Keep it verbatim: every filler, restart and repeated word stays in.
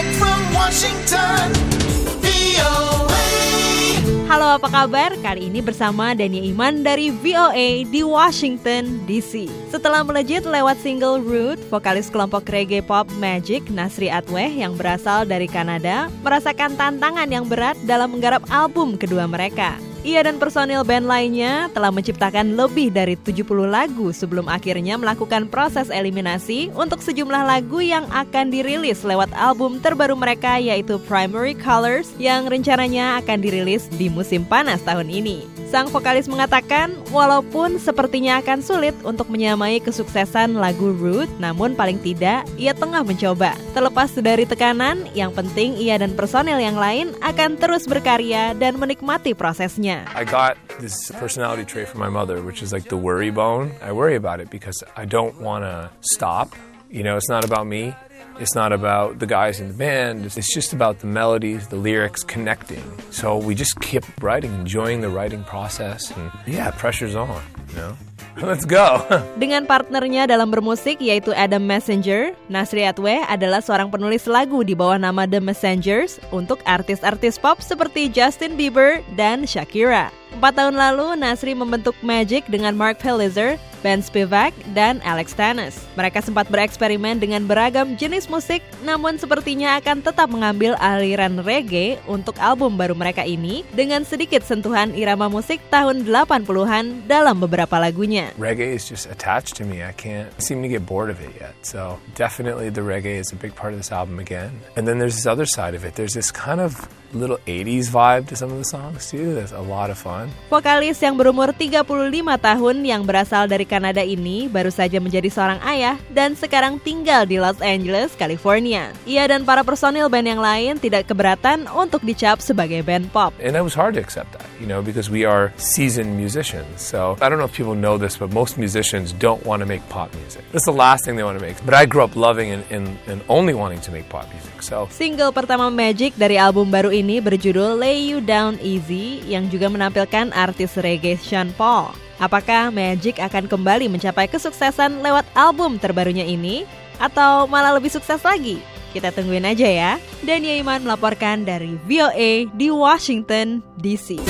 Direct from Washington, V O A. Halo, apa kabar? Kali ini bersama Dhania Iman dari V O A di Washington, D C. Setelah melejit lewat single Rude, vokalis kelompok reggae pop Magic, Nasri Atweh yang berasal dari Kanada, merasakan tantangan yang berat dalam menggarap album kedua mereka. Ia dan personil band lainnya telah menciptakan lebih dari tujuh puluh lagu sebelum akhirnya melakukan proses eliminasi untuk sejumlah lagu yang akan dirilis lewat album terbaru mereka, yaitu Primary Colors, yang rencananya akan dirilis di musim panas tahun ini. Sang vokalis mengatakan, walaupun sepertinya akan sulit untuk menyamai kesuksesan lagu Rude, namun paling tidak ia tengah mencoba. Terlepas dari tekanan, yang penting ia dan personil yang lain akan terus berkarya dan menikmati prosesnya. I got this personality trait from my mother, which is like the worry bone. I worry about it because I don't want to stop. You know, it's not about me. It's not about the guys in the band. It's just about the melodies, the lyrics connecting. So we just keep writing, enjoying the writing process. And yeah, pressure's on, you know. Let's go. Dengan partnernya dalam bermusik yaitu The Messengers, Nasri Atweh adalah seorang penulis lagu di bawah nama The Messengers untuk artis-artis pop seperti Justin Bieber dan Shakira. Empat tahun lalu, Nasri membentuk Magic dengan Mark Pelizer, Ben Spivak, dan Alex Tannis. Mereka sempat bereksperimen dengan beragam jenis musik, namun sepertinya akan tetap mengambil aliran reggae untuk album baru mereka ini dengan sedikit sentuhan irama musik tahun delapan puluhan dalam beberapa lagunya. Reggae is just attached to me. I can't seem to get bored of it yet. So definitely the reggae is a big part of this album again. And then there's this other side of it. There's this kind of little eighties vibe to some of the songs too. That's a lot of fun. Vokalis yang berumur tiga puluh lima tahun yang berasal dari Kanada ini baru saja menjadi seorang ayah dan sekarang tinggal di Los Angeles, California. Ia dan para personil band yang lain tidak keberatan untuk dicap sebagai band pop. And it was hard to accept that, you know, because we are seasoned musicians. So I don't know if people know this, but most musicians don't want to make pop music. That's the last thing they want to make. But I grew up loving and, and, and only wanting to make pop music. So single pertama Magic dari album baru ini berjudul Lay You Down Easy yang juga menampilkan artis reggae Sean Paul. Apakah Magic akan kembali mencapai kesuksesan lewat album terbarunya ini atau malah lebih sukses lagi? Kita tungguin aja ya. Dhania Iman melaporkan dari V O A di Washington D C.